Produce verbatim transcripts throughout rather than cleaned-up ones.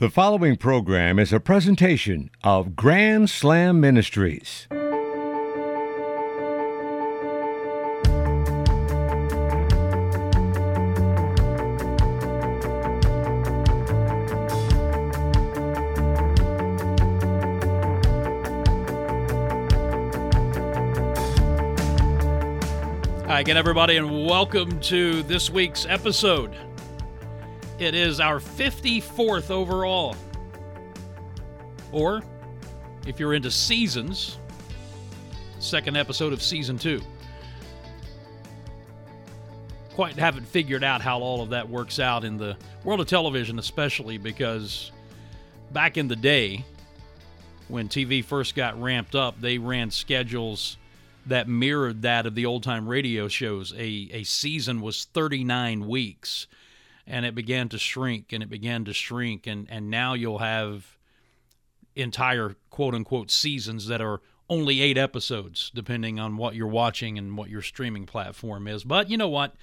The following program is a presentation of Grand Slam Ministries. Hi again, everybody, and welcome to this week's episode. It is our fifty-fourth overall, or if you're into seasons, second episode of season two. Quite haven't figured out how all of that works out in the world of television, especially because back in the day when T V first got ramped up, they ran schedules that mirrored that of the old-time radio shows. A, a season was thirty-nine weeks. And it began to shrink, and it began to shrink, and, and now you'll have entire quote-unquote seasons that are only eight episodes, depending on what you're watching and what your streaming platform is. But you know what?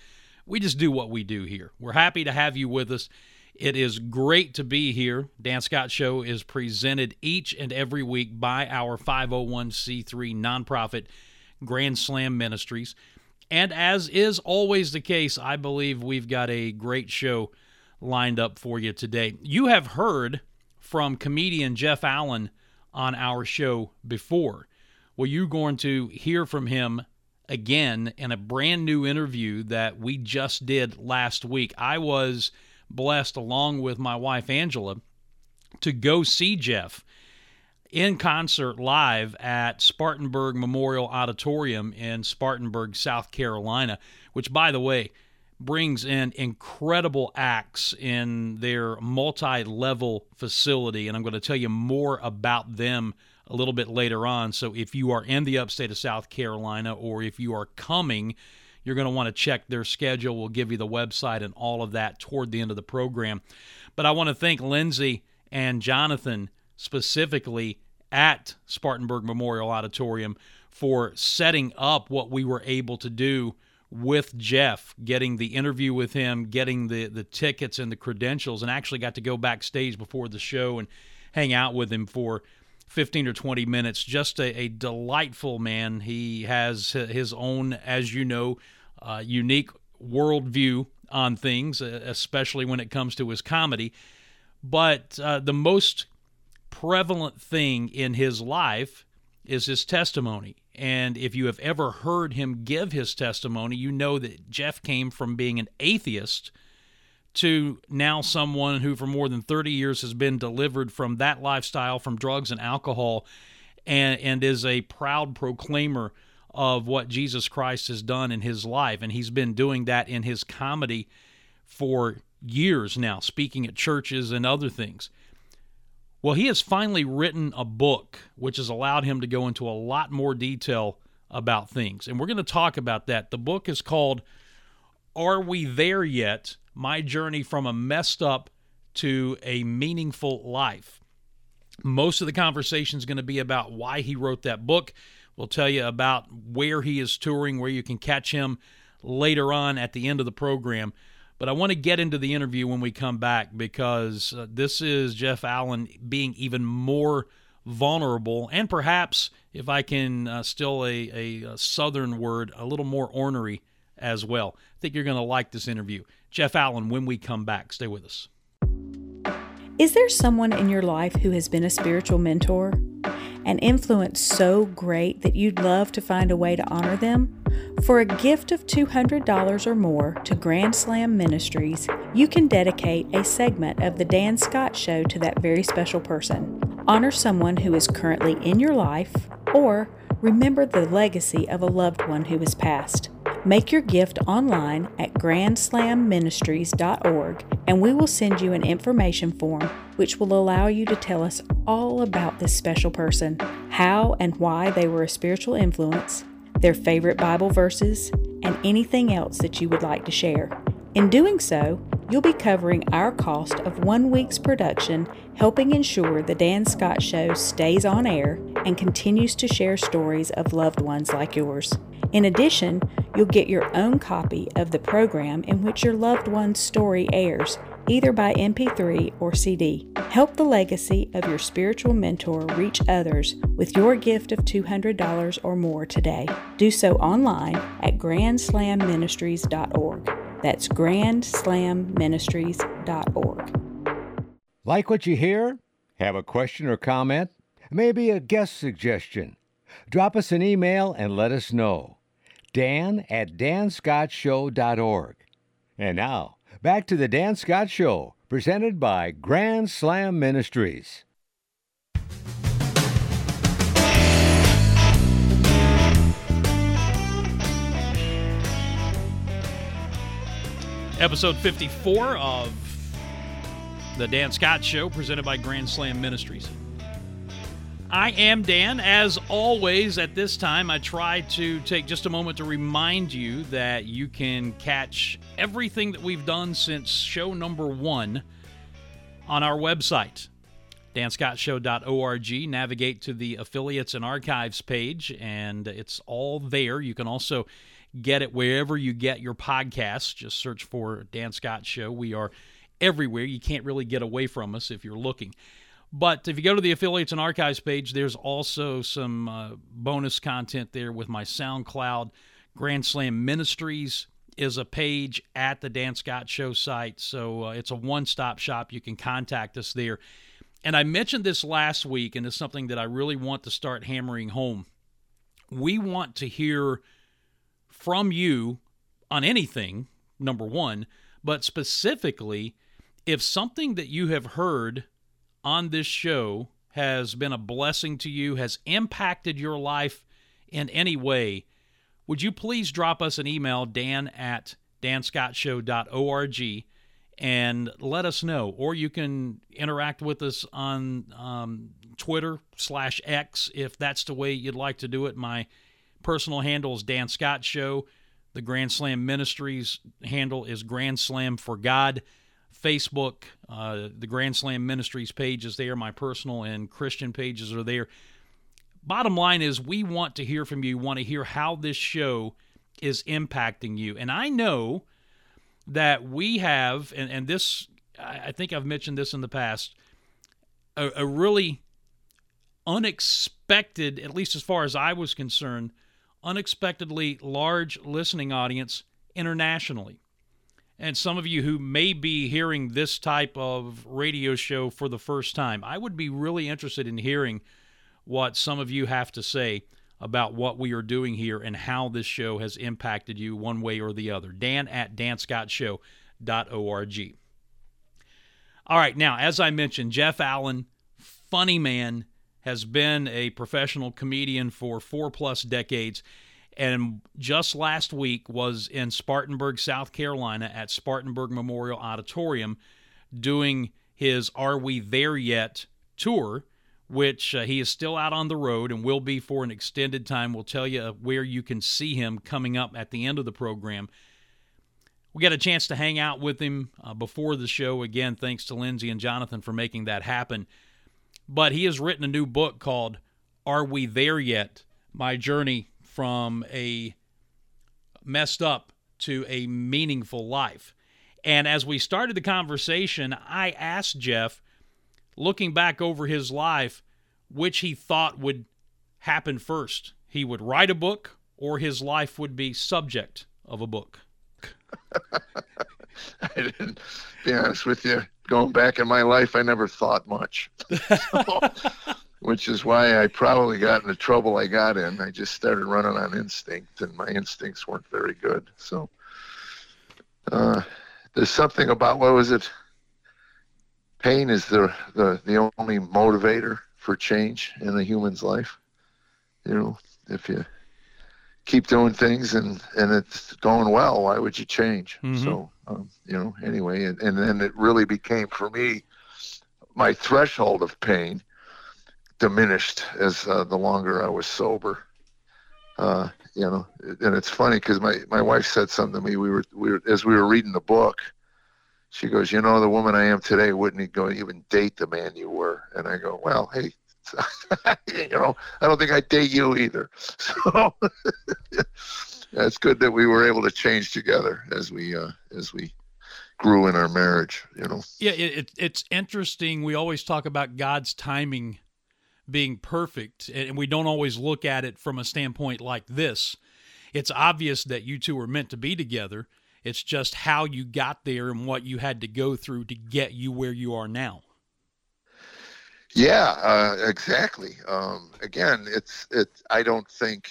We just do what we do here. We're happy to have you with us. It is great to be here. Dan Scott Show is presented each and every week by our five oh one c three nonprofit Grand Slam Ministries. And as is always the case, I believe we've got a great show lined up for you today. You have heard from comedian Jeff Allen on our show before. Well, you're going to hear from him again in a brand new interview that we just did last week. I was blessed, along with my wife Angela, to go see Jeff in concert live at Spartanburg Memorial Auditorium in Spartanburg, South Carolina, which, by the way, brings in incredible acts in their multi-level facility, and I'm going to tell you more about them a little bit later on. So if you are in the upstate of South Carolina, or if you are coming, you're going to want to check their schedule. We'll give you the website and all of that toward the end of the program. But I want to thank Lindsay and Jonathan specifically at Spartanburg Memorial Auditorium for setting up what we were able to do with Jeff, getting the interview with him, getting the, the tickets and the credentials, and actually got to go backstage before the show and hang out with him for fifteen or twenty minutes. Just a, a delightful man. He has his own, as you know, uh, unique worldview on things, especially when it comes to his comedy. But uh, the most prevalent thing in his life is his testimony. And if you have ever heard him give his testimony, you know that Jeff came from being an atheist to now someone who for more than thirty years has been delivered from that lifestyle, from drugs and alcohol, and, and is a proud proclaimer of what Jesus Christ has done in his life. And he's been doing that in his comedy for years now, speaking at churches and other things. Well, he has finally written a book, which has allowed him to go into a lot more detail about things. And we're going to talk about that. The book is called Are We There Yet? My Journey from a Messed Up to a Meaningful Life. Most of the conversation is going to be about why he wrote that book. We'll tell you about where he is touring, where you can catch him later on at the end of the program. But I want to get into the interview when we come back, because uh, this is Jeff Allen being even more vulnerable and perhaps, if I can uh, still a, a, a southern word, a little more ornery as well. I think you're going to like this interview. Jeff Allen, when we come back, stay with us. Is there someone in your life who has been a spiritual mentor? An influence so great that you'd love to find a way to honor them? For a gift of two hundred dollars or more to Grand Slam Ministries, you can dedicate a segment of The Dan Scott Show to that very special person. Honor someone who is currently in your life, or remember the legacy of a loved one who has passed. Make your gift online at Grand Slam Ministries dot org, and we will send you an information form which will allow you to tell us all about this special person, how and why they were a spiritual influence, their favorite Bible verses, and anything else that you would like to share. In doing so, you'll be covering our cost of one week's production, helping ensure the Dan Scott Show stays on air and continues to share stories of loved ones like yours. In addition, you'll get your own copy of the program in which your loved one's story airs, either by M P three or C D. Help the legacy of your spiritual mentor reach others with your gift of two hundred dollars or more today. Do so online at Grand Slam Ministries dot org. That's Grand Slam Ministries dot org. Like what you hear? Have a question or comment? Maybe a guest suggestion? Drop us an email and let us know. Dan at Dan Scott Show dot org. And now, back to the Dan Scott Show, presented by Grand Slam Ministries. Episode fifty-four of the Dan Scott Show, presented by Grand Slam Ministries. I am Dan. As always, at this time, I try to take just a moment to remind you that you can catch everything that we've done since show number one on our website, Dan Scott Show dot org. Navigate to the Affiliates and Archives page, and it's all there. You can also get it wherever you get your podcasts. Just search for Dan Scott Show. We are everywhere. You can't really get away from us if you're looking. But if you go to the Affiliates and Archives page, there's also some uh, bonus content there with my SoundCloud. Grand Slam Ministries is a page at the Dan Scott Show site, so uh, it's a one-stop shop. You can contact us there. And I mentioned this last week, and it's something that I really want to start hammering home. We want to hear from you on anything, number one, but specifically if something that you have heard on this show has been a blessing to you, has impacted your life in any way, would you please drop us an email, Dan at Dan Scott Show dot org, and let us know. Or you can interact with us on um, Twitter slash X if that's the way you'd like to do it. My personal handle is Dan Scott Show. The Grand Slam Ministries handle is Grand Slam for God. Facebook, uh, the Grand Slam Ministries page is there. My personal and Christian pages are there. Bottom line is we want to hear from you, want to hear how this show is impacting you. And I know that we have, and, and this, I think I've mentioned this in the past, a, a really unexpected, at least as far as I was concerned, unexpectedly large listening audience internationally. And some of you who may be hearing this type of radio show for the first time, I would be really interested in hearing what some of you have to say about what we are doing here and how this show has impacted you one way or the other. Dan at Dan Scott Show dot org. All right, now, as I mentioned, Jeff Allen, funny man, has been a professional comedian for four-plus decades. And just last week was in Spartanburg, South Carolina at Spartanburg Memorial Auditorium doing his Are We There Yet? Tour, which uh, he is still out on the road and will be for an extended time. We'll tell you where you can see him coming up at the end of the program. We got a chance to hang out with him uh, before the show. Again, thanks to Lindsay and Jonathan for making that happen. But he has written a new book called Are We There Yet? My Journey from a messed up to a meaningful life. And as we started the conversation, I asked Jeff, looking back over his life, which he thought would happen first. He would write a book, or his life would be subject of a book. I didn't, to be honest with you, going back in my life, I never thought much. So, which is why I probably got in the trouble I got in. I just started running on instinct, and my instincts weren't very good. So uh, there's something about, what was it? Pain is the, the, the only motivator for change in a human's life. You know, if you keep doing things and, and it's going well, why would you change? Mm-hmm. So, um, you know, anyway, and, and then it really became, for me, my threshold of pain diminished as uh, the longer I was sober, uh, you know. And it's funny because my, my wife said something to me. We were we were, as we were reading the book. She goes, "You know, the woman I am today wouldn't go even date the man you were." And I go, "Well, hey, you know, I don't think I'd date you either." So it's good that we were able to change together as we uh, as we grew in our marriage, you know. Yeah, it, it, it's interesting. We always talk about God's timing being perfect, and we don't always look at it from a standpoint like this. It's obvious that you two were meant to be together. It's just how you got there and what you had to go through to get you where you are now. Yeah, uh, exactly. Um, again, it's it. I don't think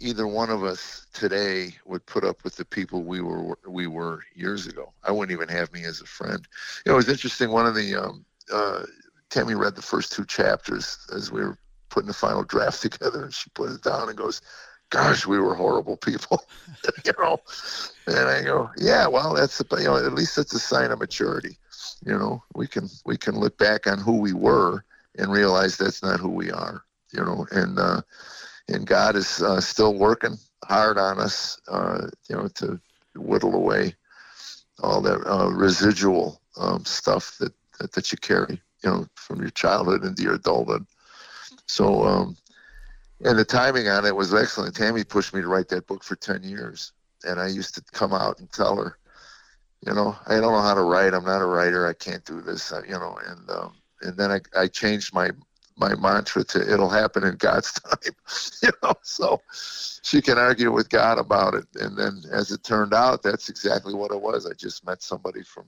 either one of us today would put up with the people we were we were years ago. I wouldn't even have me as a friend. You know, it was interesting. One of the um, uh, Tammy read the first two chapters as we were putting the final draft together, and she put it down and goes, "Gosh, we were horrible people," you know. And I go, "Yeah, well, that's a, you know, at least that's a sign of maturity." You know, we can we can look back on who we were and realize that's not who we are, you know, and uh, and God is uh, still working hard on us, uh, you know, to whittle away all that uh, residual um, stuff that, that, that you carry, you know, from your childhood into your adulthood. So, um, and the timing on it was excellent. Tammy pushed me to write that book for ten years, and I used to come out and tell her, you know, I don't know how to write. I'm not a writer. I can't do this, you know. And um, and then I, I changed my my mantra to "It'll happen in God's time," you know. So she can argue with God about it. And then, as it turned out, that's exactly what it was. I just met somebody from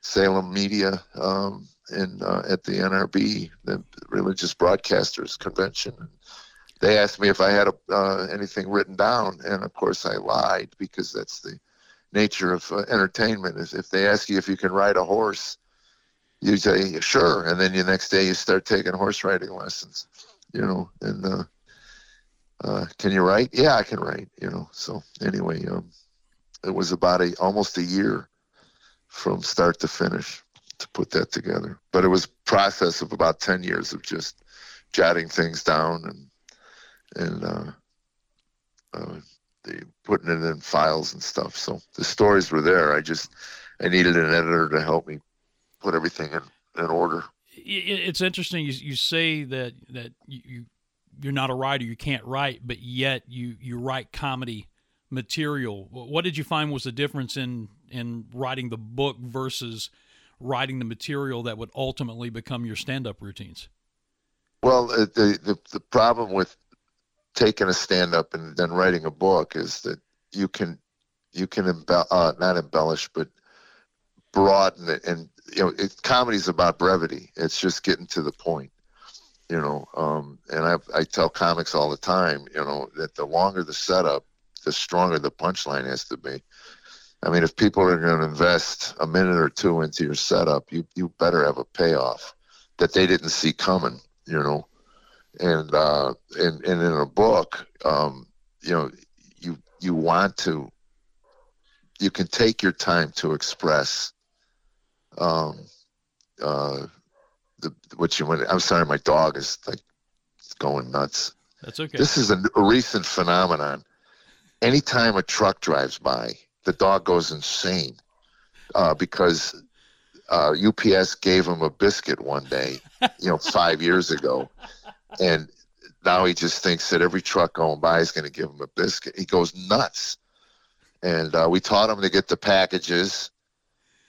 Salem Media um, in uh, at the N R B, the Religious Broadcasters Convention. They asked me if I had a, uh, anything written down, and of course I lied, because that's the nature of uh, entertainment. Is if they ask you if you can ride a horse, you say sure, and then the next day you start taking horse riding lessons, you know. And uh, uh, can you write? Yeah, I can write, you know. So anyway, um, it was about a almost a year from start to finish to put that together, but it was a process of about ten years of just jotting things down and and uh, uh, putting it in files and stuff. So the stories were there. I just, I needed an editor to help me put everything in, in order. It's interesting. You, you say that, that you, you're not a writer, you can't write, but yet you, you write comedy material. What did you find was the difference in, in writing the book versus writing the material that would ultimately become your stand-up routines? Well, the, the, the problem with taking a stand-up and then writing a book is that you can you can embell uh, not embellish but broaden it, and you know it, comedy's about brevity. It's just getting to the point, you know. Um, and I I tell comics all the time, you know, that the longer the setup, the stronger the punchline has to be. I mean, if people are going to invest a minute or two into your setup, you you better have a payoff that they didn't see coming, you know. And, uh, and and in a book, um, you know, you you want to, you can take your time to express um, uh, the what you want. I'm sorry, my dog is like going nuts. That's okay. This is a, a recent phenomenon. Anytime a truck drives by, the dog goes insane uh, because uh, U P S gave him a biscuit one day, you know, five years ago. And now he just thinks that every truck going by is going to give him a biscuit. He goes nuts. And uh, we taught him to get the packages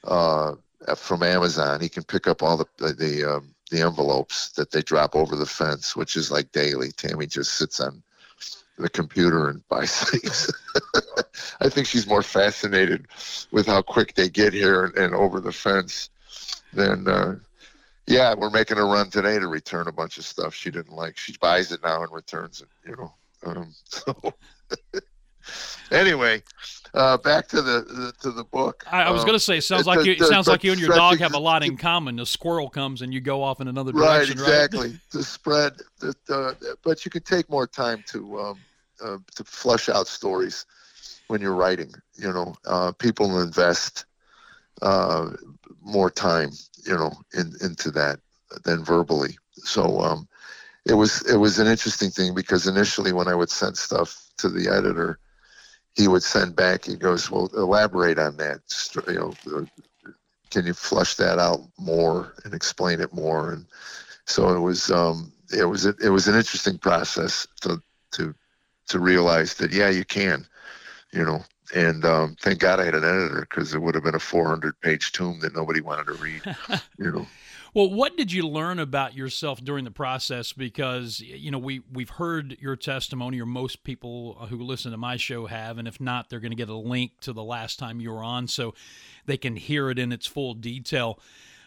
uh, from Amazon. He can pick up all the the, um, the envelopes that they drop over the fence, which is like daily. Tammy just sits on the computer and buys things. I think she's more fascinated with how quick they get here and, and over the fence than uh, – yeah, we're making a run today to return a bunch of stuff she didn't like. She buys it now and returns it, you know. Um, so anyway, uh, back to the, the to the book. I, I was um, going to say, sounds like you, it sounds the, like you and your dog have a lot in common. The squirrel comes and you go off in another direction, right? Exactly. Right? The spread, the, uh, but you can take more time to um, uh, to flush out stories when you're writing. You know, uh, people invest uh, more time, you know, in, into that than verbally. So um, it was it was an interesting thing, because initially when I would send stuff to the editor, he would send back, he goes, well, elaborate on that. You know, can you flush that out more and explain it more? And so it was um, it was a, it was an interesting process to to to realize that yeah, you can, you know, And um, thank God I had an editor, because it would have been a four hundred page tome that nobody wanted to read. You know. Well, what did you learn about yourself during the process? Because, you know, we, we've heard your testimony, or most people who listen to my show have, and if not, they're going to get a link to the last time you were on so they can hear it in its full detail.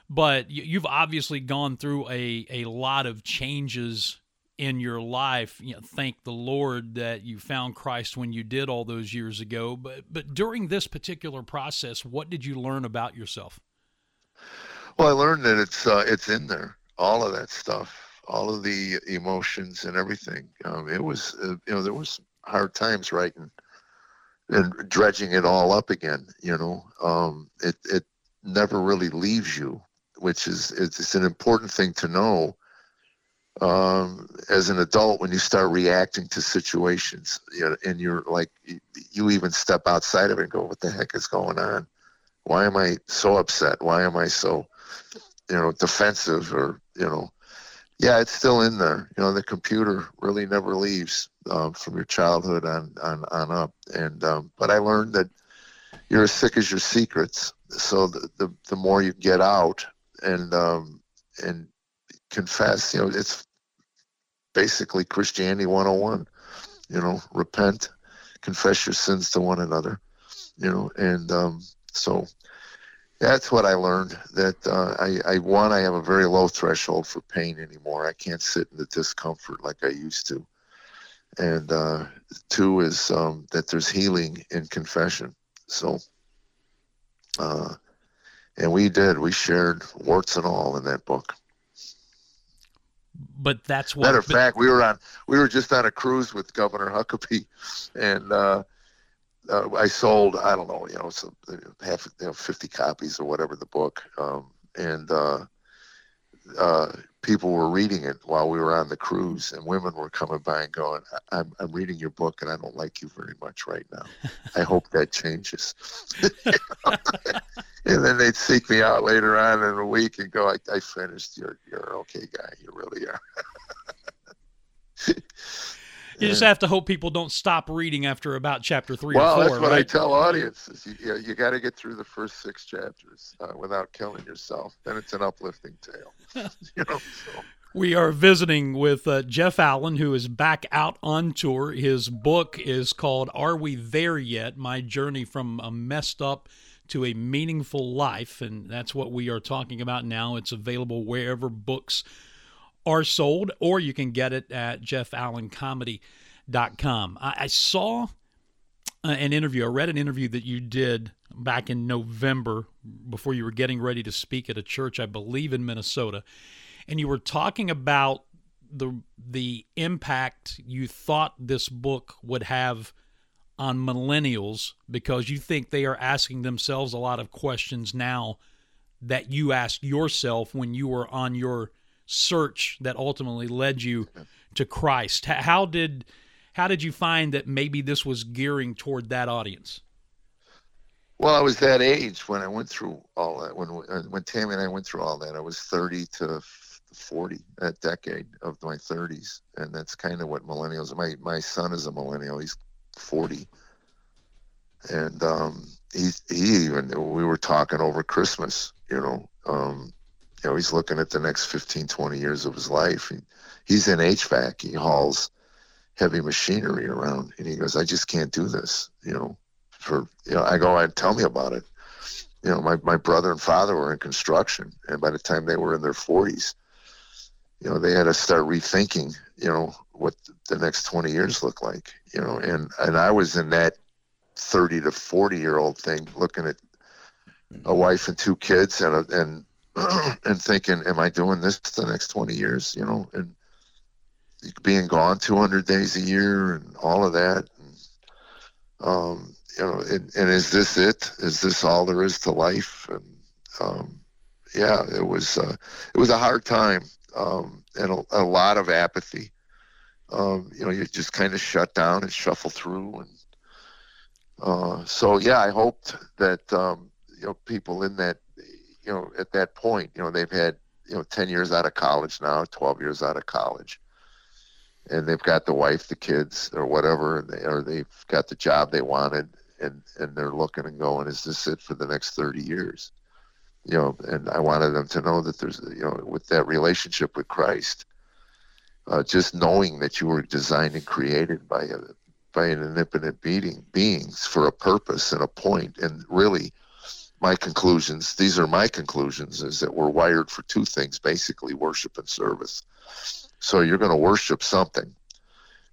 But you've obviously gone through a, a lot of changes in your life. You know, thank the Lord that you found Christ when you did all those years ago. But but during this particular process, what did you learn about yourself? Well, I learned that it's uh, it's in there, all of that stuff, all of the emotions and everything. Um, it was uh, you know there was hard times writing and dredging it all up again. You know, um, it it never really leaves you, which is it's, it's an important thing to know. Um, as an adult, when you start reacting to situations, you know, and you're like, you even step outside of it and go, what the heck is going on? Why am I so upset? Why am I so, you know, defensive? Or, you know, yeah, it's still in there. You know, the computer really never leaves, um, from your childhood on, on, on up. And, um, but I learned that you're as sick as your secrets. So the, the, the more you get out and, um, and, confess, you know, it's basically Christianity one oh one, you know, repent, confess your sins to one another, you know, and um, so that's what I learned, that uh, I, I, one, I have a very low threshold for pain anymore. I can't sit in the discomfort like I used to. And uh, two is um, that there's healing in confession. So, uh, and we did, we shared warts and all in that book. But that's what. Matter of fact, we were on. We were just on a cruise with Governor Huckabee, and uh, uh, I sold I don't know, you know, some, half, you know, fifty copies or whatever the book, um, and uh, uh, people were reading it while we were on the cruise, and women were coming by and going, "I'm I'm reading your book, and I don't like you very much right now. I hope that changes." And then they'd seek me out later on in a week and go, I, I finished. You're, you're an okay guy. You really are. You just have to hope people don't stop reading after about chapter three well, or four. Well, that's what right? I tell audiences. You, you, you got to get through the first six chapters uh, without killing yourself. Then it's an uplifting tale. You know, so. We are visiting with uh, Jeff Allen, who is back out on tour. His book is called Are We There Yet? My Journey from a Messed Up to a Meaningful Life, and that's what we are talking about now. It's available wherever books are sold, or you can get it at Jeff Allen Comedy dot com. I, I saw an interview, I read an interview that you did back in November before you were getting ready to speak at a church, I believe in Minnesota, and you were talking about the the impact you thought this book would have on millennials, because you think they are asking themselves a lot of questions now that you asked yourself when you were on your search that ultimately led you to Christ. How did how did you find that maybe this was gearing toward that audience? Well, I was that age when I went through all that. When when Tammy and I went through all that, I was thirty to forty, that decade of my thirties, and that's kind of what millennials. My my son is a millennial. He's forty, and um he he even we were talking over Christmas, you know um you know he's looking at the next fifteen twenty years of his life. He, he's in H V A C, he hauls heavy machinery around, and he goes, I just can't do this, you know for you know I go, I tell me about it. you know my, my brother and father were in construction, and by the time they were in their forties, you know, they had to start rethinking, you know, what the next twenty years look like, you know, and, and I was in that thirty to forty year old thing, looking at a wife and two kids and, a, and, and thinking, am I doing this the next twenty years, you know, and being gone two hundred days a year and all of that. And, um, you know, and, and is this it? Is this all there is to life? And, um, yeah, it was, uh, it was a hard time. Um, and a, a lot of apathy. Um, you know, you just kind of shut down and shuffle through. And uh, so, yeah, I hoped that, um, you know, people in that, you know, at that point, you know, they've had, you know, ten years out of college now, twelve years out of college. And they've got the wife, the kids, or whatever, and they, or they've got the job they wanted. and, and they're looking and going, is this it for the next thirty years? You know, and I wanted them to know that there's, you know, with that relationship with Christ, uh, just knowing that you were designed and created by a, by an omnipotent being, beings for a purpose and a point. And really, my conclusions, these are my conclusions, is that we're wired for two things, basically worship and service. So you're going to worship something.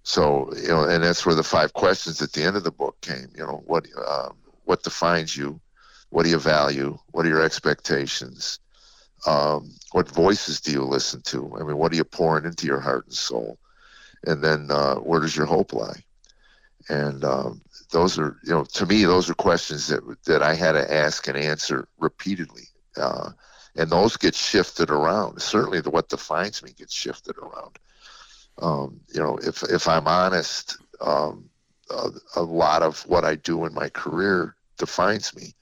So, you know, and that's where the five questions at the end of the book came. You know, what um, what defines you? What do you value? What are your expectations? Um, what voices do you listen to? I mean, what are you pouring into your heart and soul? And then uh, where does your hope lie? And um, those are, you know, to me, those are questions that that I had to ask and answer repeatedly. Uh, and those get shifted around. Certainly the what defines me gets shifted around. Um, you know, if if I'm honest, um, a, a lot of what I do in my career defines me.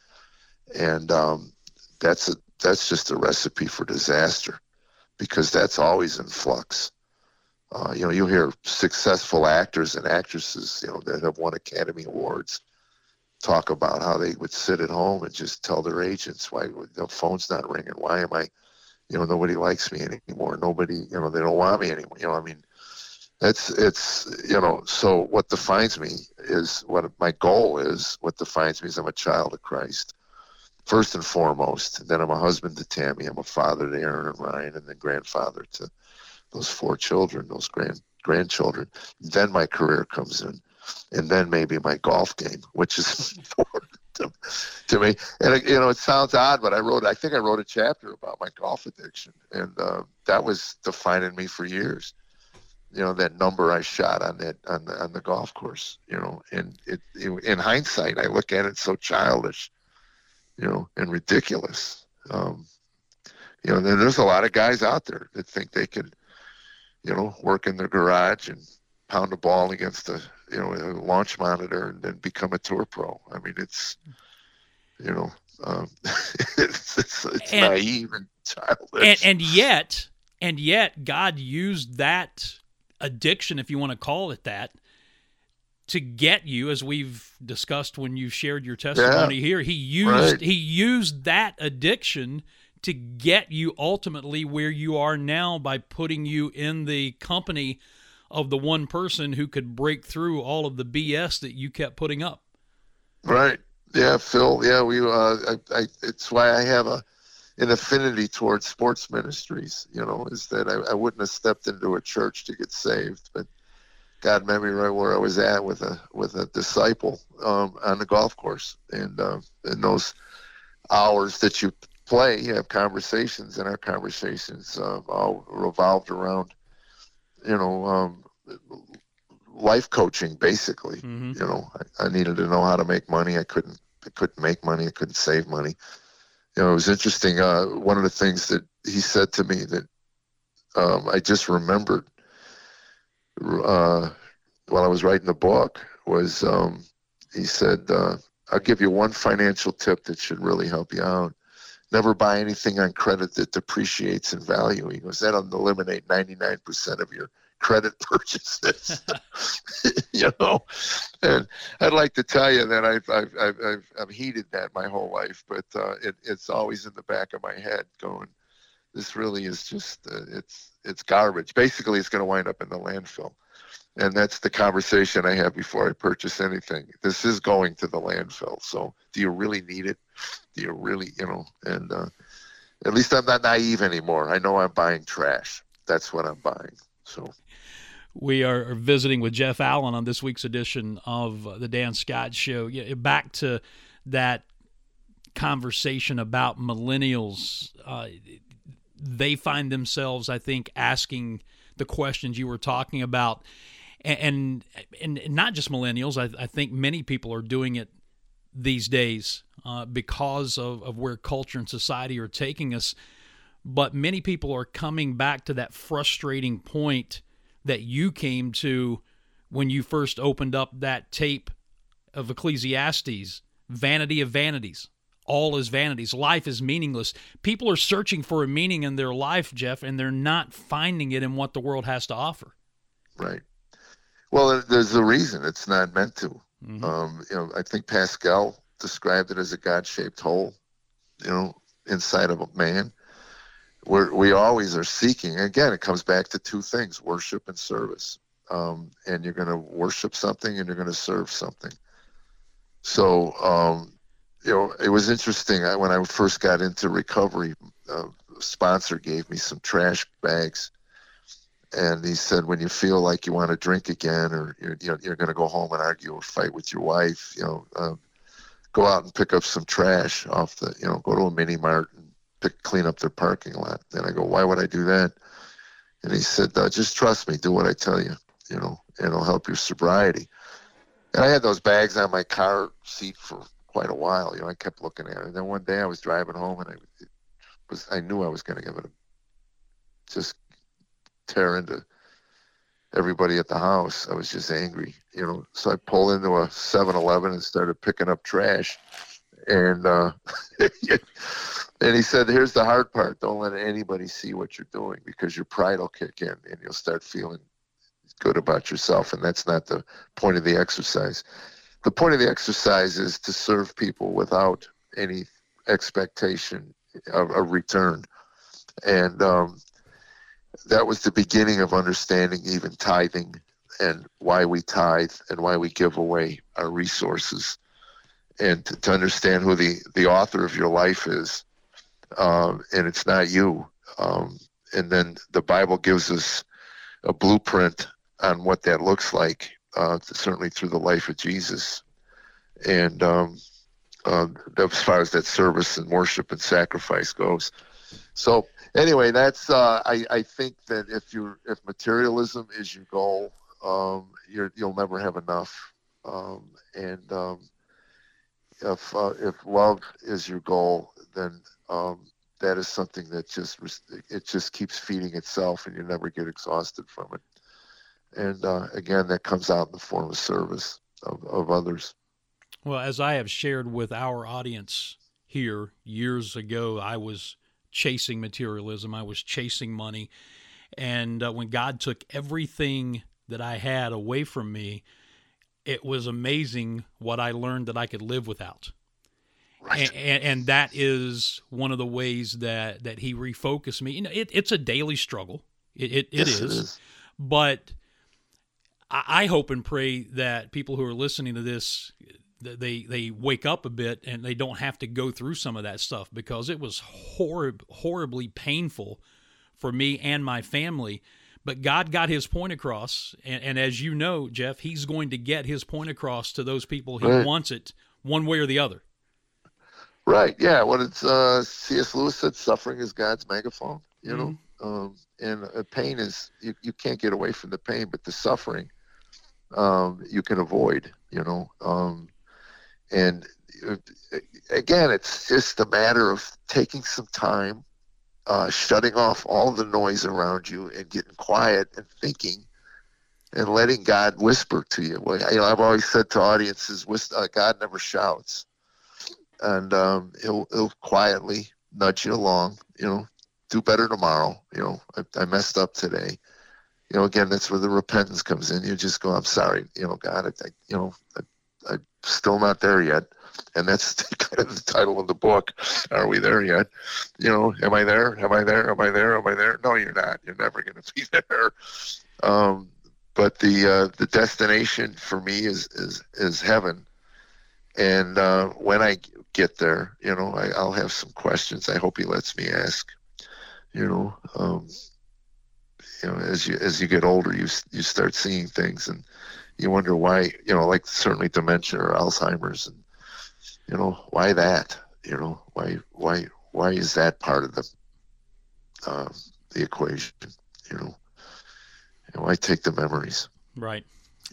And um, that's a, that's just a recipe for disaster, because that's always in flux. Uh, you know, you hear successful actors and actresses, you know, that have won Academy Awards, talk about how they would sit at home and just tell their agents, "Why the phone's not ringing? Why am I? You know, nobody likes me anymore. Nobody, you know, they don't want me anymore." You know, I mean, that's it's you know. So what defines me is what my goal is. What defines me is I'm a child of Christ. First and foremost, and then I'm a husband to Tammy, I'm a father to Aaron and Ryan, and then grandfather to those four children, those grand grandchildren. Then my career comes in, and then maybe my golf game, which is important to, to me. And, you know, it sounds odd, but I wrote, I think I wrote a chapter about my golf addiction, and uh, that was defining me for years. You know, that number I shot on that on the, on the golf course, you know, and it, it, in hindsight, I look at it so childish, you know, and ridiculous. Um, you know, there's a lot of guys out there that think they could, you know, work in their garage and pound a ball against a, you know, a launch monitor and then become a tour pro. I mean, it's, you know, um, it's, it's, it's and, naive and childish. And, and yet, and yet God used that addiction, if you want to call it that, to get you, as we've discussed when you shared your testimony yeah, here, he used right. he used that addiction to get you ultimately where you are now by putting you in the company of the one person who could break through all of the B S that you kept putting up. Right. Yeah, Phil. Yeah, we. Uh, I, I, it's why I have a an affinity towards sports ministries. You know, is that I, I wouldn't have stepped into a church to get saved, but God met me right where I was at with a with a disciple um, on the golf course, and uh, in those hours that you play, you have conversations, and our conversations uh, all revolved around, you know, um, life coaching basically. Mm-hmm. You know, I, I needed to know how to make money. I couldn't I couldn't make money. I couldn't save money. You know, it was interesting. Uh, one of the things that he said to me that um, I just remembered. Uh, while I was writing the book was, um, he said, uh, I'll give you one financial tip that should really help you out. Never buy anything on credit that depreciates in value. He goes, that'll eliminate ninety-nine percent of your credit purchases, you know? And I'd like to tell you that I've, I've, I've, I've, I've heeded that my whole life, but, uh, it, it's always in the back of my head going, this really is just, uh, it's it's garbage. Basically, it's going to wind up in the landfill. And that's the conversation I have before I purchase anything. This is going to the landfill. So do you really need it? Do you really, you know, and uh, at least I'm not naive anymore. I know I'm buying trash. That's what I'm buying. So we are visiting with Jeff Allen on this week's edition of the Dan Scott Show. Yeah, back to that conversation about millennials. Uh, they find themselves, I think, asking the questions you were talking about. And and, and not just millennials. I, I think many people are doing it these days uh, because of, of where culture and society are taking us. But many people are coming back to that frustrating point that you came to when you first opened up that tape of Ecclesiastes, vanity of vanities. All is vanities. Life is meaningless. People are searching for a meaning in their life, Jeff, and they're not finding it in what the world has to offer. Right. Well, there's a reason it's not meant to. Mm-hmm. Um, you know, I think Pascal described it as a God-shaped hole, you know, inside of a man. We're, we always are seeking. Again, it comes back to two things, worship and service. Um, and you're going to worship something and you're going to serve something. So, um, you know, it was interesting. I, when I first got into recovery, uh, a sponsor gave me some trash bags. And he said, when you feel like you want to drink again, or you're, you know, you're going to go home and argue or fight with your wife, you know, uh, go out and pick up some trash off the, you know, go to a mini mart and pick, clean up their parking lot. And I go, why would I do that? And he said, uh, just trust me, do what I tell you, you know, and it'll help your sobriety. And I had those bags on my car seat for quite a while. You know, I kept looking at it. And then one day I was driving home and I it was, I knew I was going to give it a, just tear into everybody at the house. I was just angry, you know. So I pulled into a seven eleven and started picking up trash. And uh, and he said, here's the hard part. Don't let anybody see what you're doing, because your pride will kick in and you'll start feeling good about yourself. And that's not the point of the exercise. The point of the exercise is to serve people without any expectation of a return. And um, that was the beginning of understanding even tithing and why we tithe and why we give away our resources. And to, to understand who the, the author of your life is, um, and it's not you. Um, and then the Bible gives us a blueprint on what that looks like, uh, certainly through the life of Jesus. And um, uh, as far as that service and worship and sacrifice goes. So anyway, that's uh, I, I think that if you're if materialism is your goal, um, you're, you'll never have enough. Um, and um, If uh, if love is your goal, then um, that is something that just it just keeps feeding itself, and you never get exhausted from it. And uh, again, that comes out in the form of service of, of others. Well, as I have shared with our audience here years ago, I was chasing materialism. I was chasing money, and uh, when God took everything that I had away from me, it was amazing what I learned that I could live without. Right. And, and, and that is one of the ways that, that he refocused me. You know, it, it's a daily struggle. It, it, it, yes, is. it is. But I, I hope and pray that people who are listening to this, they, they wake up a bit and they don't have to go through some of that stuff, because it was horrib- horribly painful for me and my family. But God got his point across, and, and as you know, Jeff, he's going to get his point across to those people he right. wants it, one way or the other. Right, yeah. When it's uh, C S. Lewis said, suffering is God's megaphone, you mm-hmm. know? Um, and uh, pain is, you, you can't get away from the pain, but the suffering um, you can avoid, you know? Um, and uh, again, it's just a matter of taking some time, Uh, shutting off all the noise around you and getting quiet and thinking and letting God whisper to you. Well, you know, I've always said to audiences, God never shouts, and um, he'll, he'll quietly nudge you along, you know, do better tomorrow. You know, I, I messed up today. You know, again, that's where the repentance comes in. You just go, I'm sorry, you know, God, I, I you know, I, I'm still not there yet. And that's kind of the title of the book. Are we there yet? You know, am I there? Am I there? Am I there? Am I there? No, you're not. You're never going to be there. Um, but the uh, the destination for me is is, is heaven. And uh, when I get there, you know, I, I'll have some questions. I hope he lets me ask. You know, um, you know, as you as you get older, you you start seeing things, and you wonder why. You know, like certainly dementia or Alzheimer's and. You know, why that? You know, why why why is that part of the uh, the equation? You know, and why take the memories? Right.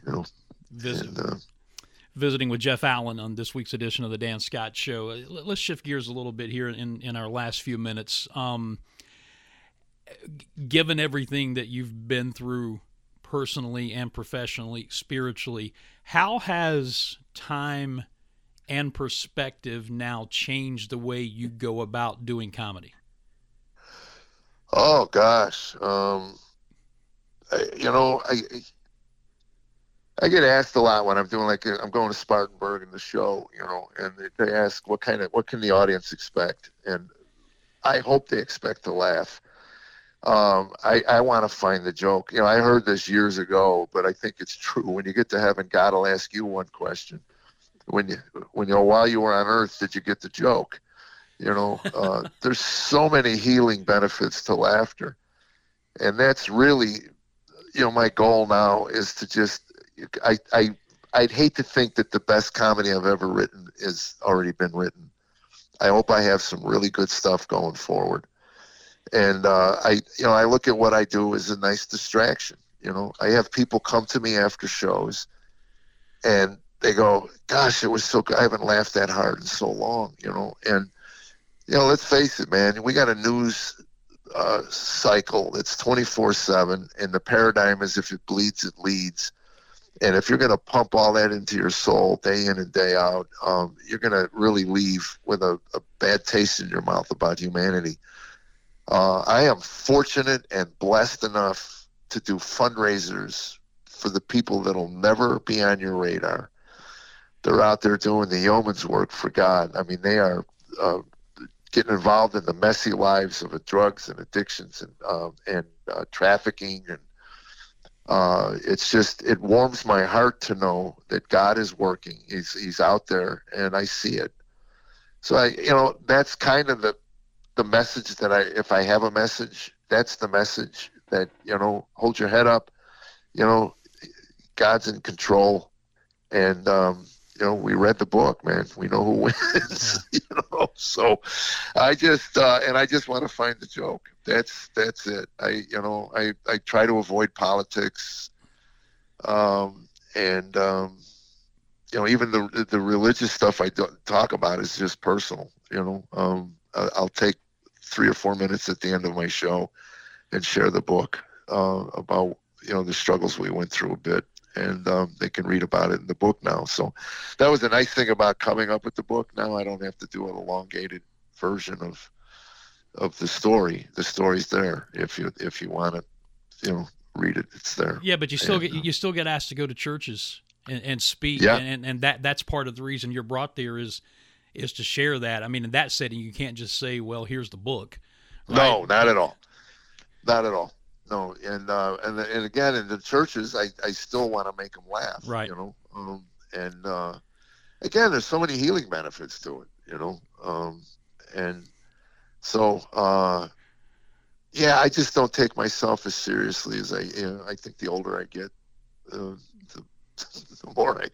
You know, Visit. and, uh, visiting with Jeff Allen on this week's edition of the Dan Scott Show. Let's shift gears a little bit here in, in our last few minutes. Um, given everything that you've been through personally and professionally, spiritually, how has time and perspective now change the way you go about doing comedy? Oh gosh. Um, I, you know, I, I get asked a lot when I'm doing, like, I'm going to Spartanburg and the show, you know, and they, they ask what kind of, what can the audience expect? And I hope they expect to laugh. Um, I, I want to find the joke. You know, I heard this years ago, but I think it's true. When you get to heaven, God will ask you one question. When you, when you, while you were on earth, did you get the joke? You know, uh, there's so many healing benefits to laughter. And that's really, you know, my goal now is to just, I, I, I'd hate to think that the best comedy I've ever written is already been written. I hope I have some really good stuff going forward. And, uh, I, you know, I look at what I do as a nice distraction. You know, I have people come to me after shows and they go, gosh, it was so good. I haven't laughed that hard in so long, you know? And, you know, let's face it, man, we got a news uh, cycle that's twenty-four seven, and the paradigm is if it bleeds, it leads. And if you're going to pump all that into your soul day in and day out, um, you're going to really leave with a, a bad taste in your mouth about humanity. Uh, I am fortunate and blessed enough to do fundraisers for the people that'll never be on your radar. They're out there doing the yeoman's work for God. I mean, they are uh, getting involved in the messy lives of uh, drugs and addictions and uh, and uh, trafficking, and uh, it's just, it warms my heart to know that God is working. He's he's out there, and I see it. So I, you know, that's kind of the. The message that I, if I have a message, that's the message that, you know, hold your head up, you know, God's in control. And, um, you know, we read the book, man, we know who wins, you know? So I just, uh, and I just want to find the joke. That's, that's it. I, you know, I, I try to avoid politics. Um, and, um, you know, even the, the religious stuff I don't talk about is just personal, you know, um, I'll take three or four minutes at the end of my show and share the book uh, about, you know, the struggles we went through a bit, and um, they can read about it in the book now. So that was the nice thing about coming up with the book. Now I don't have to do an elongated version of, of the story. The story's there. If you, if you want to, you know, read it, it's there. Yeah. But you still and, get, you still get asked to go to churches and, and speak. Yeah. And, and that, that's part of the reason you're brought there is, is to share that. I mean, in that setting, you can't just say, well, here's the book. Right? No, not at all. Not at all. No. And, uh, and, and again, in the churches, I, I still want to make them laugh, right. You know? Um, and, uh, again, there's so many healing benefits to it, you know? Um, and so, uh, yeah, I just don't take myself as seriously as I, you know, I think the older I get, uh, the, the more I,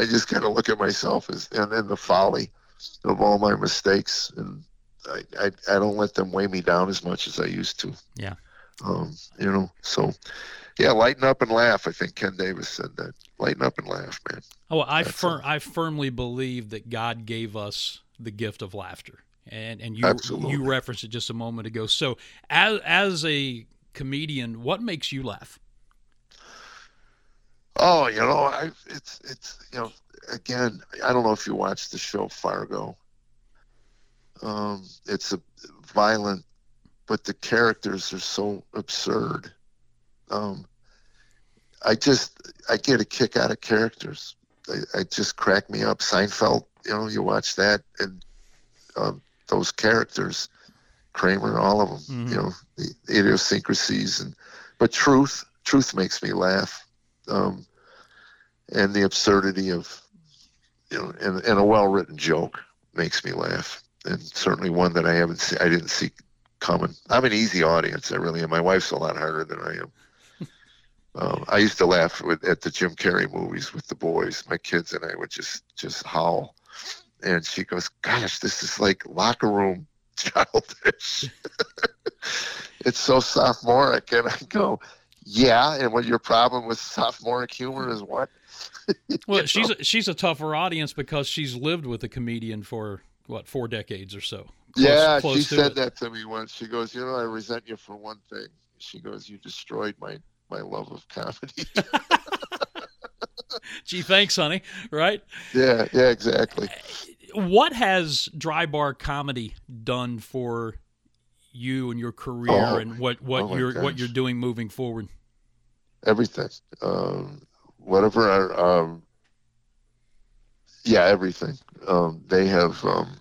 I just kind of look at myself as, and then the folly of all my mistakes, and I, I I don't let them weigh me down as much as I used to. Yeah. Um, you know, so yeah, lighten up and laugh. I think Ken Davis said that. Lighten up and laugh, man. Oh, I fir- I firmly believe that God gave us the gift of laughter. And and you Absolutely. You referenced it just a moment ago. So as as a comedian, what makes you laugh? Oh, you know, I it's it's you know, again, I don't know if you watched the show Fargo. Um, it's a violent, but the characters are so absurd. Um, I just, I get a kick out of characters. I, I just crack me up. Seinfeld, you know, you watch that, and um, those characters, Kramer, all of them, mm-hmm. you know, the idiosyncrasies. And, but truth, truth makes me laugh. Um, and the absurdity of, you know, and, and a well-written joke makes me laugh, and certainly one that I haven't see, I didn't see coming. I'm an easy audience, I really am. My wife's a lot harder than I am. Um, I used to laugh with, at the Jim Carrey movies with the boys. My kids and I would just just howl, and she goes, "Gosh, this is like locker room childish." It's so sophomoric, and I go, "Yeah, and what your problem with sophomoric humor is what?" Well, know? she's a, she's a tougher audience because she's lived with a comedian for, what, four decades or so. Close, yeah, close she said it. That to me once. She goes, you know, I resent you for one thing. She goes, you destroyed my, my love of comedy. Gee, thanks, honey, right? Yeah, yeah, exactly. What has Drybar Comedy done for you and your career oh, and what, what oh you're what you're doing moving forward? Everything. Um, whatever our, um, yeah, everything. Um, they have, um,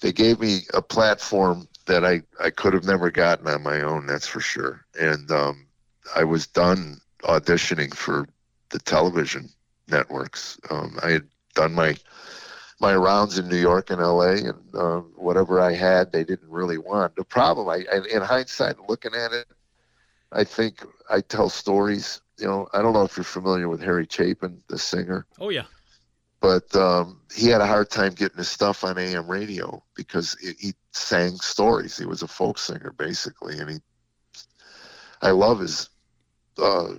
they gave me a platform that I, I could have never gotten on my own, that's for sure. And um, I was done auditioning for the television networks. Um, I had done my my rounds in New York and L A, and uh, whatever I had, they didn't really want. The problem, I, I in hindsight, looking at it, I think I tell stories. You know, I don't know if you're familiar with Harry Chapin, the singer. Oh, yeah. But um, he had a hard time getting his stuff on A M radio because it, he sang stories. He was a folk singer, basically. And he, I love his uh,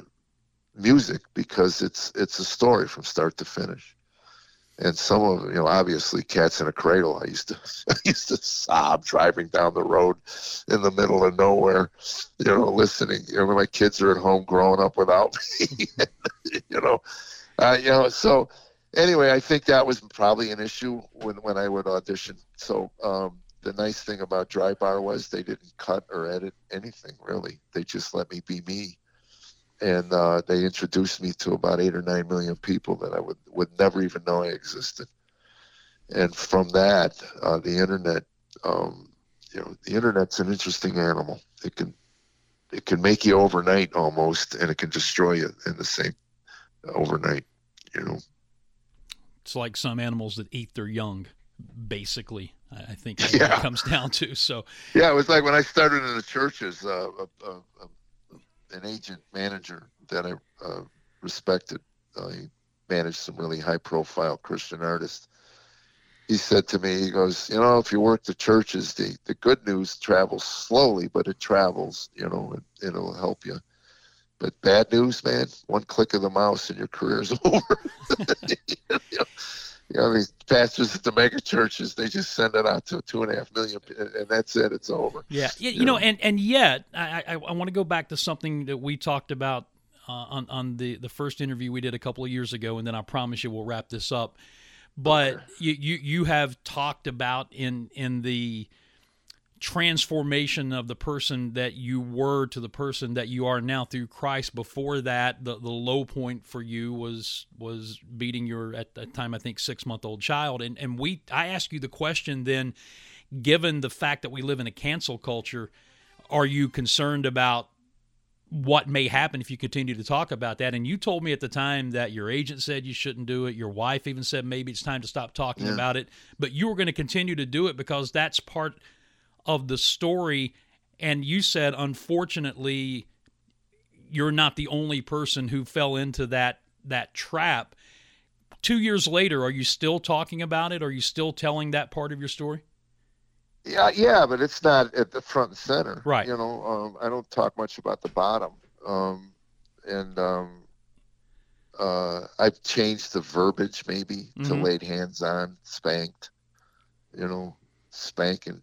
music because it's it's a story from start to finish. And some of them, you know, obviously Cats in a Cradle. I used to I used to sob driving down the road in the middle of nowhere, you know, listening. You know, my kids are at home growing up without me, you know. Uh, you know, so anyway, I think that was probably an issue when, when I would audition. So um, the nice thing about Drybar was they didn't cut or edit anything, really. They just let me be me. And uh, they introduced me to about eight or nine million people that I would, would never even know I existed. And from that, uh, the internet, um, you know, the internet's an interesting animal. It can, it can make you overnight almost, and it can destroy you in the same overnight, you know. It's like some animals that eat their young, basically. I think that's yeah. what it comes down to. So yeah, it was like when I started in the churches, uh, a, a, a an agent manager that I uh, respected, uh, he managed some really high profile Christian artists. He said to me, he goes, you know, if you work the churches, the, the good news travels slowly, but it travels, you know, and it, it'll help you. But bad news, man, one click of the mouse and your career's over. you know, these pastors at the mega churches, they just send it out to two and a half million, and that's it, it's over. Yeah, yeah you, you know, know, and, and yet, I, I, I want to go back to something that we talked about uh, on, on the, the first interview we did a couple of years ago, and then I promise you we'll wrap this up. But okay. you, you, you have talked about in in the transformation of the person that you were to the person that you are now through Christ. Before that, the, the low point for you was was beating your, at that time, I think, six-month-old child. And and we I asked you the question then, given the fact that we live in a cancel culture, are you concerned about what may happen if you continue to talk about that? And you told me at the time that your agent said you shouldn't do it. Your wife even said maybe it's time to stop talking yeah. about it. But you were going to continue to do it because that's part of the story, and you said, unfortunately, you're not the only person who fell into that that trap. Two years later, are you still talking about it? Are you still telling that part of your story? Yeah, yeah, but it's not at the front and center, right? You know, um, I don't talk much about the bottom, um, and um, uh, I've changed the verbiage maybe mm-hmm. to laid hands on, spanked, you know, spanking.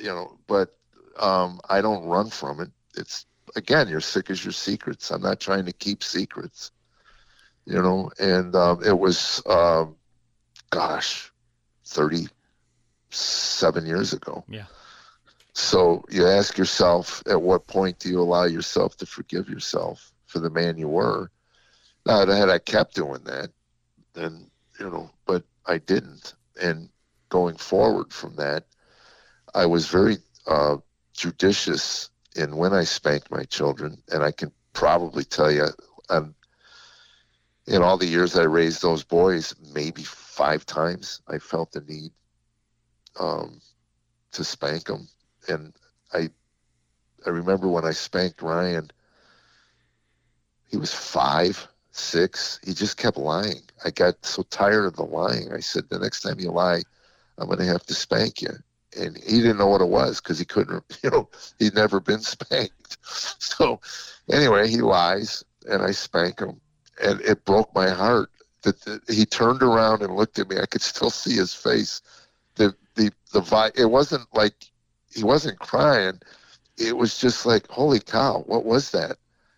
You know, but um, I don't run from it. It's, again, you're sick as your secrets. I'm not trying to keep secrets, you know. And um, it was, um, gosh, thirty-seven years ago. Yeah. So you ask yourself, at what point do you allow yourself to forgive yourself for the man you were? Now, had I kept doing that, then, you know, but I didn't. And going forward from that, I was very uh, judicious in when I spanked my children, and I can probably tell you, um, in all the years I raised those boys, maybe five times I felt the need um, to spank them. And I, I remember when I spanked Ryan, he was five, six. He just kept lying. I got so tired of the lying. I said, the next time you lie, I'm going to have to spank you. And he didn't know what it was because he couldn't, you know, he'd never been spanked. So anyway, he lies, and I spank him. And it broke my heart. That, that he turned around and looked at me. I could still see his face. The, the, the, it wasn't like he wasn't crying. It was just like, holy cow, what was that?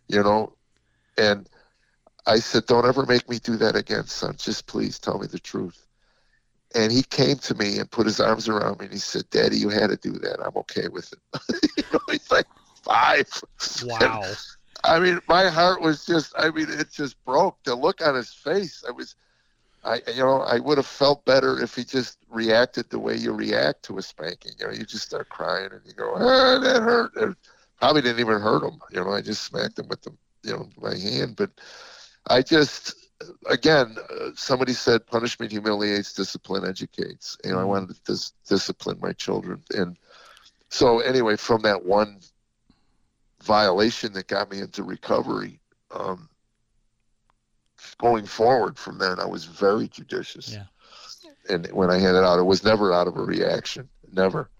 You know? And I said, don't ever make me do that again, son. Just please tell me the truth. And he came to me and put his arms around me, and he said, Daddy, you had to do that. I'm okay with it. You know, he's like five. Wow. And I mean, my heart was just, I mean, it just broke. The look on his face, I was, I, you know, I would have felt better if he just reacted the way you react to a spanking. You know, you just start crying and you go, ah, that hurt. It probably didn't even hurt him. You know, I just smacked him with the, you know, my hand. But I just, again, uh, somebody said punishment humiliates, discipline educates. You know, I wanted to dis- discipline my children. And so anyway, from that one violation that got me into recovery, um, going forward from then, I was very judicious. Yeah. And when I handed out, it was never out of a reaction, never.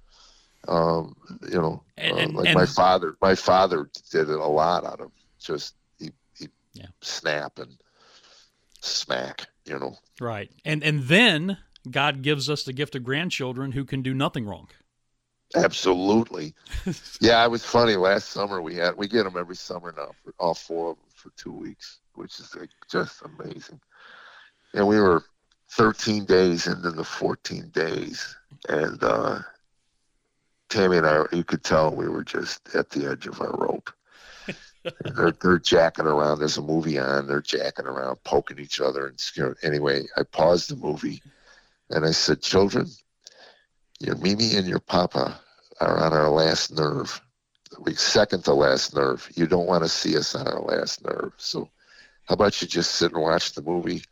Um, you know, and, uh, and, like and... my father, my father did it a lot out of just, he, he yeah. snap and smack, you know. Right. And, and then God gives us the gift of grandchildren who can do nothing wrong. Absolutely. Yeah, it was funny. Last summer we had, we get them every summer now, for all four of them for two weeks, which is like just amazing. And we were thirteen days into the fourteen days. And uh, Tammy and I, you could tell we were just at the edge of our rope. They're, they're jacking around. There's a movie on. They're jacking around, poking each other. And you know, anyway, I paused the movie and I said, children, your Mimi and your Papa are on our last nerve. We second to last nerve. You don't want to see us on our last nerve. So how about you just sit and watch the movie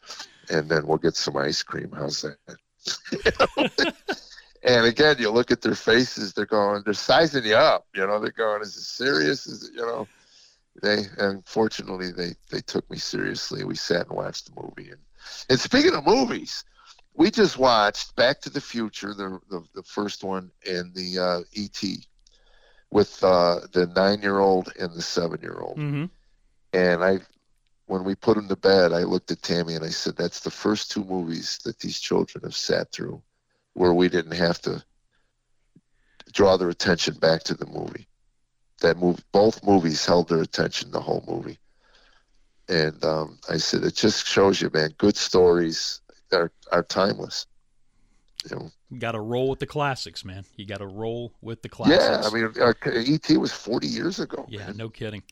and then we'll get some ice cream. How's that? And again, you look at their faces, they're going, they're sizing you up. You know, they're going, is it serious? Is it, you know, they, and fortunately they, they took me seriously. We sat and watched the movie. And, and speaking of movies, we just watched Back to the Future, the the, the first one, and the uh, E T with uh, the nine-year-old and the seven-year-old. Mm-hmm. And I, when we put them to bed, I looked at Tammy and I said, that's the first two movies that these children have sat through where we didn't have to draw their attention back to the movie. That move, both movies held their attention the whole movie. And um, I said, it just shows you, man, good stories are, are timeless. You know, you got to roll with the classics, man. You got to roll with the classics. Yeah, I mean, our, E T was forty years ago. Yeah, man. No kidding.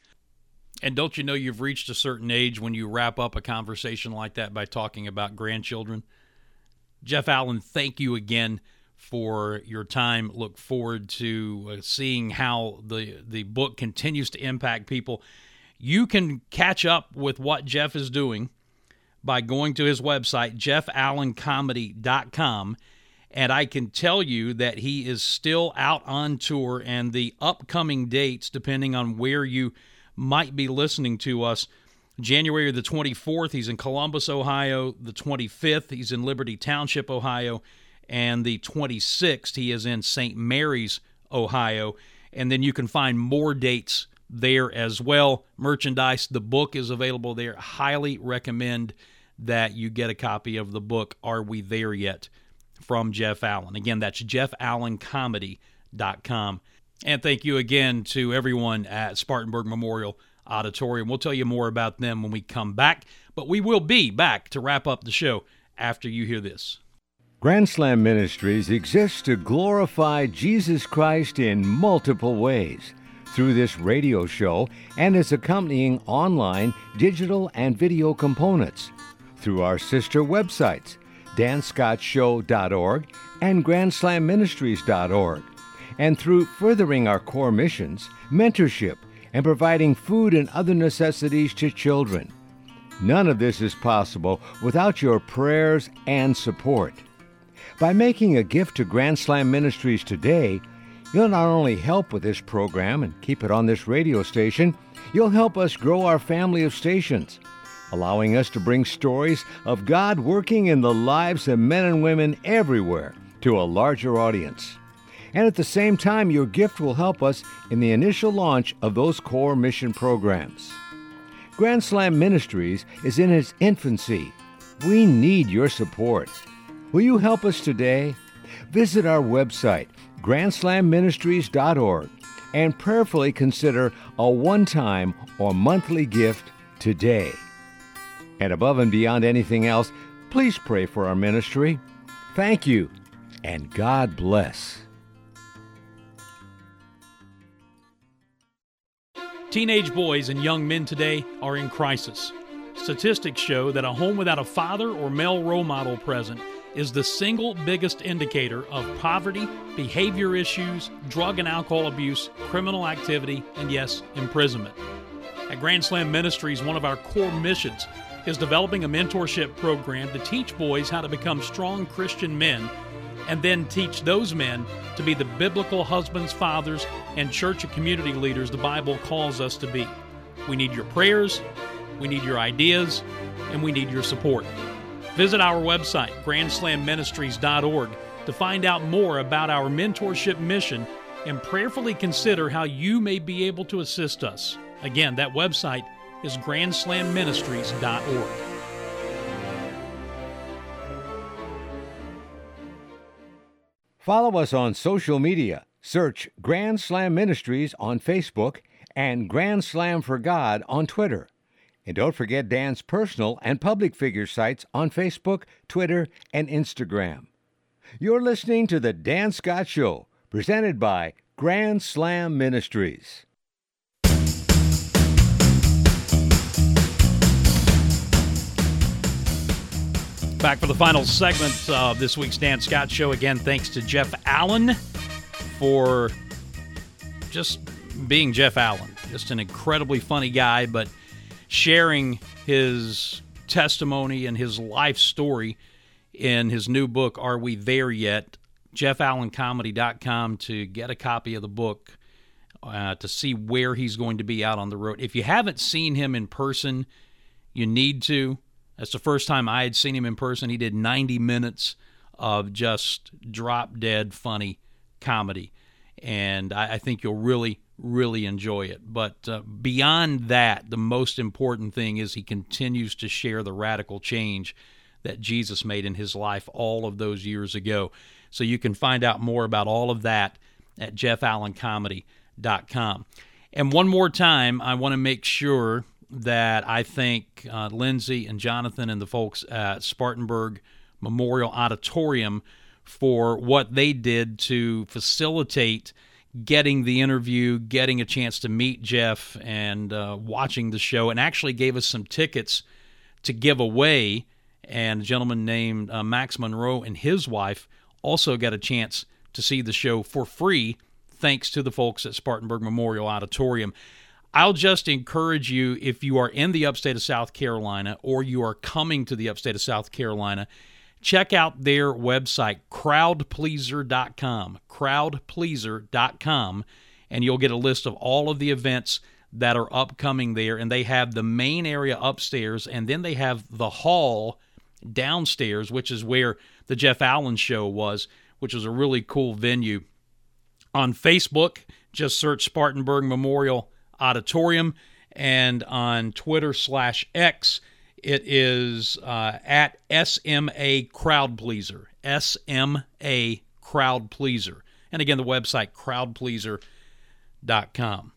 And don't you know you've reached a certain age when you wrap up a conversation like that by talking about grandchildren? Jeff Allen, thank you again for your time. Look forward to seeing how the the book continues to impact people. You can catch up with what Jeff is doing by going to his website, Jeff Allen Comedy dot com, and I can tell you that he is still out on tour, and the upcoming dates, depending on where you might be listening to us, January the twenty-fourth, he's in Columbus, Ohio. The twenty-fifth, he's in Liberty Township, Ohio. And the twenty-sixth, he is in Saint Mary's, Ohio. And then you can find more dates there as well. Merchandise, the book is available there. Highly recommend that you get a copy of the book, Are We There Yet? From Jeff Allen. Again, that's Jeff Allen Comedy dot com. And thank you again to everyone at Spartanburg Memorial Auditorium. We'll tell you more about them when we come back, but we will be back to wrap up the show after you hear this. Grand Slam Ministries exists to glorify Jesus Christ in multiple ways through this radio show and its accompanying online, digital, and video components, through our sister websites, Dan Scott Show dot org and Grand Slam Ministries dot org, and through furthering our core missions, mentorship, and providing food and other necessities to children. None of this is possible without your prayers and support. By making a gift to Grand Slam Ministries today, you'll not only help with this program and keep it on this radio station, you'll help us grow our family of stations, allowing us to bring stories of God working in the lives of men and women everywhere to a larger audience. And at the same time, your gift will help us in the initial launch of those core mission programs. Grand Slam Ministries is in its infancy. We need your support. Will you help us today? Visit our website, Grand Slam Ministries dot org, and prayerfully consider a one-time or monthly gift today. And above and beyond anything else, please pray for our ministry. Thank you, and God bless. Teenage boys and young men today are in crisis. Statistics show that a home without a father or male role model present is the single biggest indicator of poverty, behavior issues, drug and alcohol abuse, criminal activity, and yes, imprisonment. At Grand Slam Ministries, one of our core missions is developing a mentorship program to teach boys how to become strong Christian men and then teach those men to be the biblical husbands, fathers, and church and community leaders the Bible calls us to be. We need your prayers, we need your ideas, and we need your support. Visit our website, Grand Slam Ministries dot org, to find out more about our mentorship mission and prayerfully consider how you may be able to assist us. Again, that website is Grand Slam Ministries dot org. Follow us on social media. Search Grand Slam Ministries on Facebook and Grand Slam for God on Twitter. And don't forget Dan's personal and public figure sites on Facebook, Twitter, and Instagram. You're listening to The Dan Scott Show, presented by Grand Slam Ministries. Back for the final segment of this week's Dan Scott Show. Again, thanks to Jeff Allen for just being Jeff Allen. Just an incredibly funny guy, but sharing his testimony and his life story in his new book, Are We There Yet? Jeff Allen Comedy dot com to get a copy of the book, uh, to see where he's going to be out on the road. If you haven't seen him in person, you need to. That's the first time I had seen him in person. He did ninety minutes of just drop-dead funny comedy, and I, I think you'll really, really enjoy it. But uh, beyond that, the most important thing is he continues to share the radical change that Jesus made in his life all of those years ago. So you can find out more about all of that at Jeff Allen Comedy dot com. And one more time, I want to make sure that I thank uh, Lindsay and Jonathan and the folks at Spartanburg Memorial Auditorium for what they did to facilitate getting the interview, getting a chance to meet Jeff, and uh, watching the show, and actually gave us some tickets to give away. And a gentleman named uh, Max Monroe and his wife also got a chance to see the show for free, thanks to the folks at Spartanburg Memorial Auditorium. I'll just encourage you, if you are in the upstate of South Carolina or you are coming to the upstate of South Carolina, check out their website, crowd pleaser dot com, crowd pleaser dot com, and you'll get a list of all of the events that are upcoming there. And they have the main area upstairs, and then they have the hall downstairs, which is where the Jeff Allen Show was, which was a really cool venue. On Facebook, just search Spartanburg Memorial Auditorium, and on Twitter slash X, it is uh, at S M A Crowd Pleaser, S M A Crowd Pleaser. And again, the website, crowd pleaser dot com.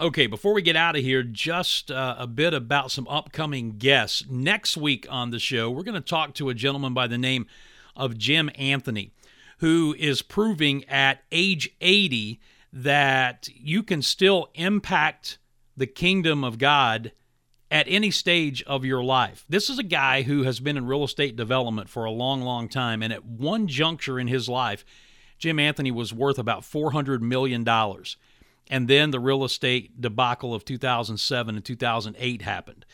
Okay, before we get out of here, just uh, a bit about some upcoming guests. Next week on the show, we're going to talk to a gentleman by the name of Jim Anthony, who is proving at age eighty that you can still impact the kingdom of God at any stage of your life. This is a guy who has been in real estate development for a long, long time, and at one juncture in his life, Jim Anthony was worth about four hundred million dollars. And then the real estate debacle of two thousand seven and two thousand eight happened,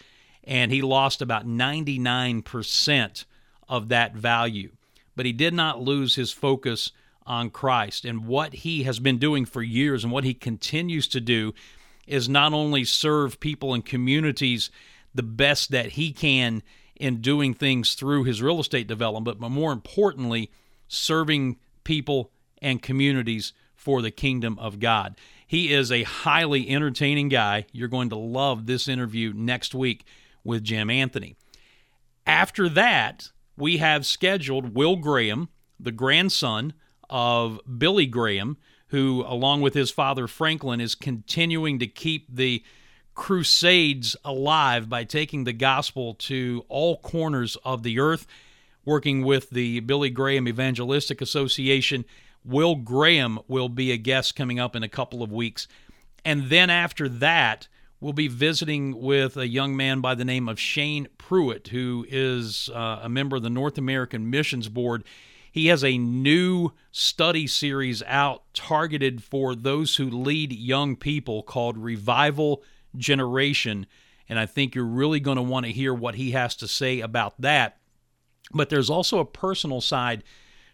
and he lost about ninety-nine percent of that value. But he did not lose his focus on Christ, and what he has been doing for years and what he continues to do is not only serve people and communities the best that he can in doing things through his real estate development, but more importantly, serving people and communities for the kingdom of God. He is a highly entertaining guy. You're going to love this interview next week with Jim Anthony. After that, we have scheduled Will Graham, the grandson of Billy Graham, who, along with his father Franklin, is continuing to keep the crusades alive by taking the gospel to all corners of the earth, working with the Billy Graham Evangelistic Association. Will Graham will be a guest coming up in a couple of weeks. And then after that, we'll be visiting with a young man by the name of Shane Pruitt, who is uh, a member of the North American Missions Board. He has a new study series out targeted for those who lead young people called Revival Generation, and I think you're really going to want to hear what he has to say about that. But there's also a personal side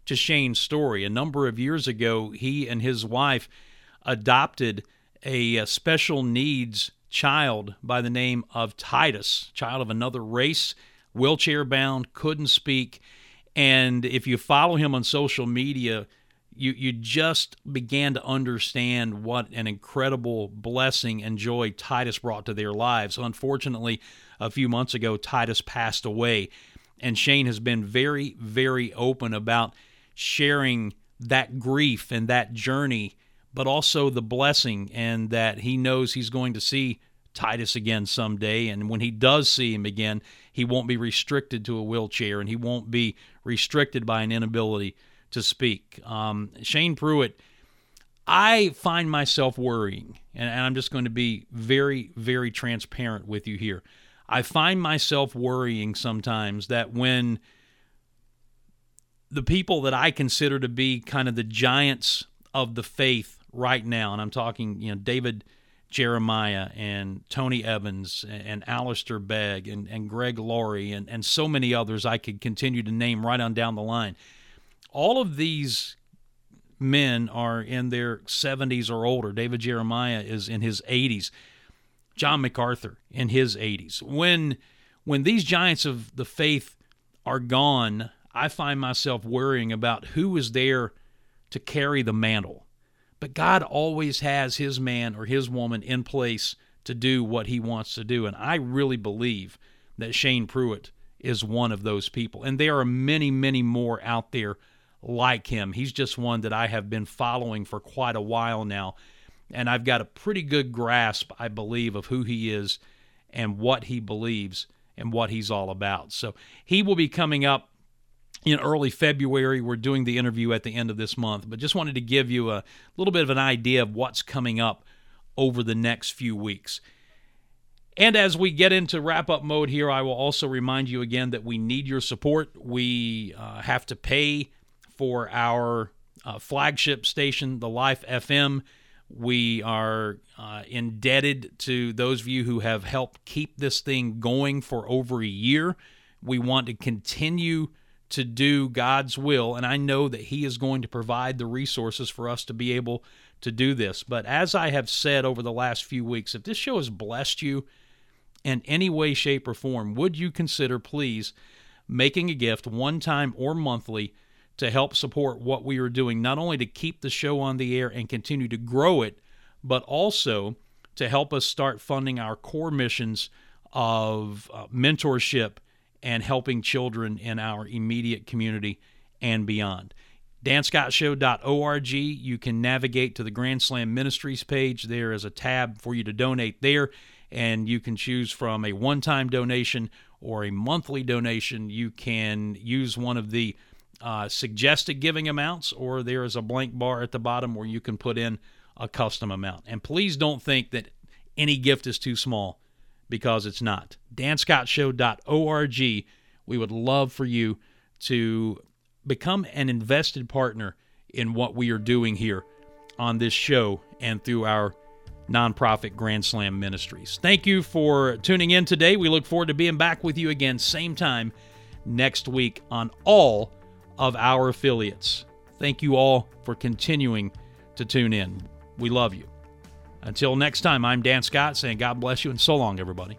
to Shane's story. A number of years ago, he and his wife adopted a special needs child by the name of Titus, child of another race, wheelchair-bound, couldn't speak. And if you follow him on social media, you, you just began to understand what an incredible blessing and joy Titus brought to their lives. Unfortunately, a few months ago, Titus passed away, and Shane has been very, very open about sharing that grief and that journey, but also the blessing, and that he knows he's going to see Titus again someday, and when he does see him again, he won't be restricted to a wheelchair, and he won't be restricted by an inability to speak. Um, Shane Pruitt, I find myself worrying, and, and I'm just going to be very, very transparent with you here. I find myself worrying sometimes that when the people that I consider to be kind of the giants of the faith right now, and I'm talking, you know, David Jeremiah and Tony Evans and Alistair Begg and, and Greg Laurie and, and so many others I could continue to name right on down the line. All of these men are in their seventies or older. David Jeremiah is in his eighties. John MacArthur in his eighties. When, when these giants of the faith are gone, I find myself worrying about who is there to carry the mantle. But God always has his man or his woman in place to do what he wants to do. And I really believe that Shane Pruitt is one of those people. And there are many, many more out there like him. He's just one that I have been following for quite a while now. And I've got a pretty good grasp, I believe, of who he is and what he believes and what he's all about. So he will be coming up in early February. We're doing the interview at the end of this month, but just wanted to give you a little bit of an idea of what's coming up over the next few weeks. And as we get into wrap-up mode here, I will also remind you again that we need your support. We uh, have to pay for our uh, flagship station, The Life F M. We are uh, indebted to those of you who have helped keep this thing going for over a year. We want to continue to do God's will, and I know that he is going to provide the resources for us to be able to do this. But as I have said over the last few weeks, if this show has blessed you in any way, shape, or form, would you consider, please, making a gift one time or monthly to help support what we are doing, not only to keep the show on the air and continue to grow it, but also to help us start funding our core missions of uh, mentorship and helping children in our immediate community and beyond. Dan Scott Show dot org. You can navigate to the Grand Slam Ministries page. There is a tab for you to donate there, and you can choose from a one-time donation or a monthly donation. You can use one of the uh, suggested giving amounts, or there is a blank bar at the bottom where you can put in a custom amount. And please don't think that any gift is too small, because it's not. Dan Scott Show dot org. We would love for you to become an invested partner in what we are doing here on this show and through our nonprofit Grand Slam Ministries. Thank you for tuning in today. We look forward to being back with you again same time next week on all of our affiliates. Thank you all for continuing to tune in. We love you. Until next time, I'm Dan Scott saying God bless you and so long, everybody.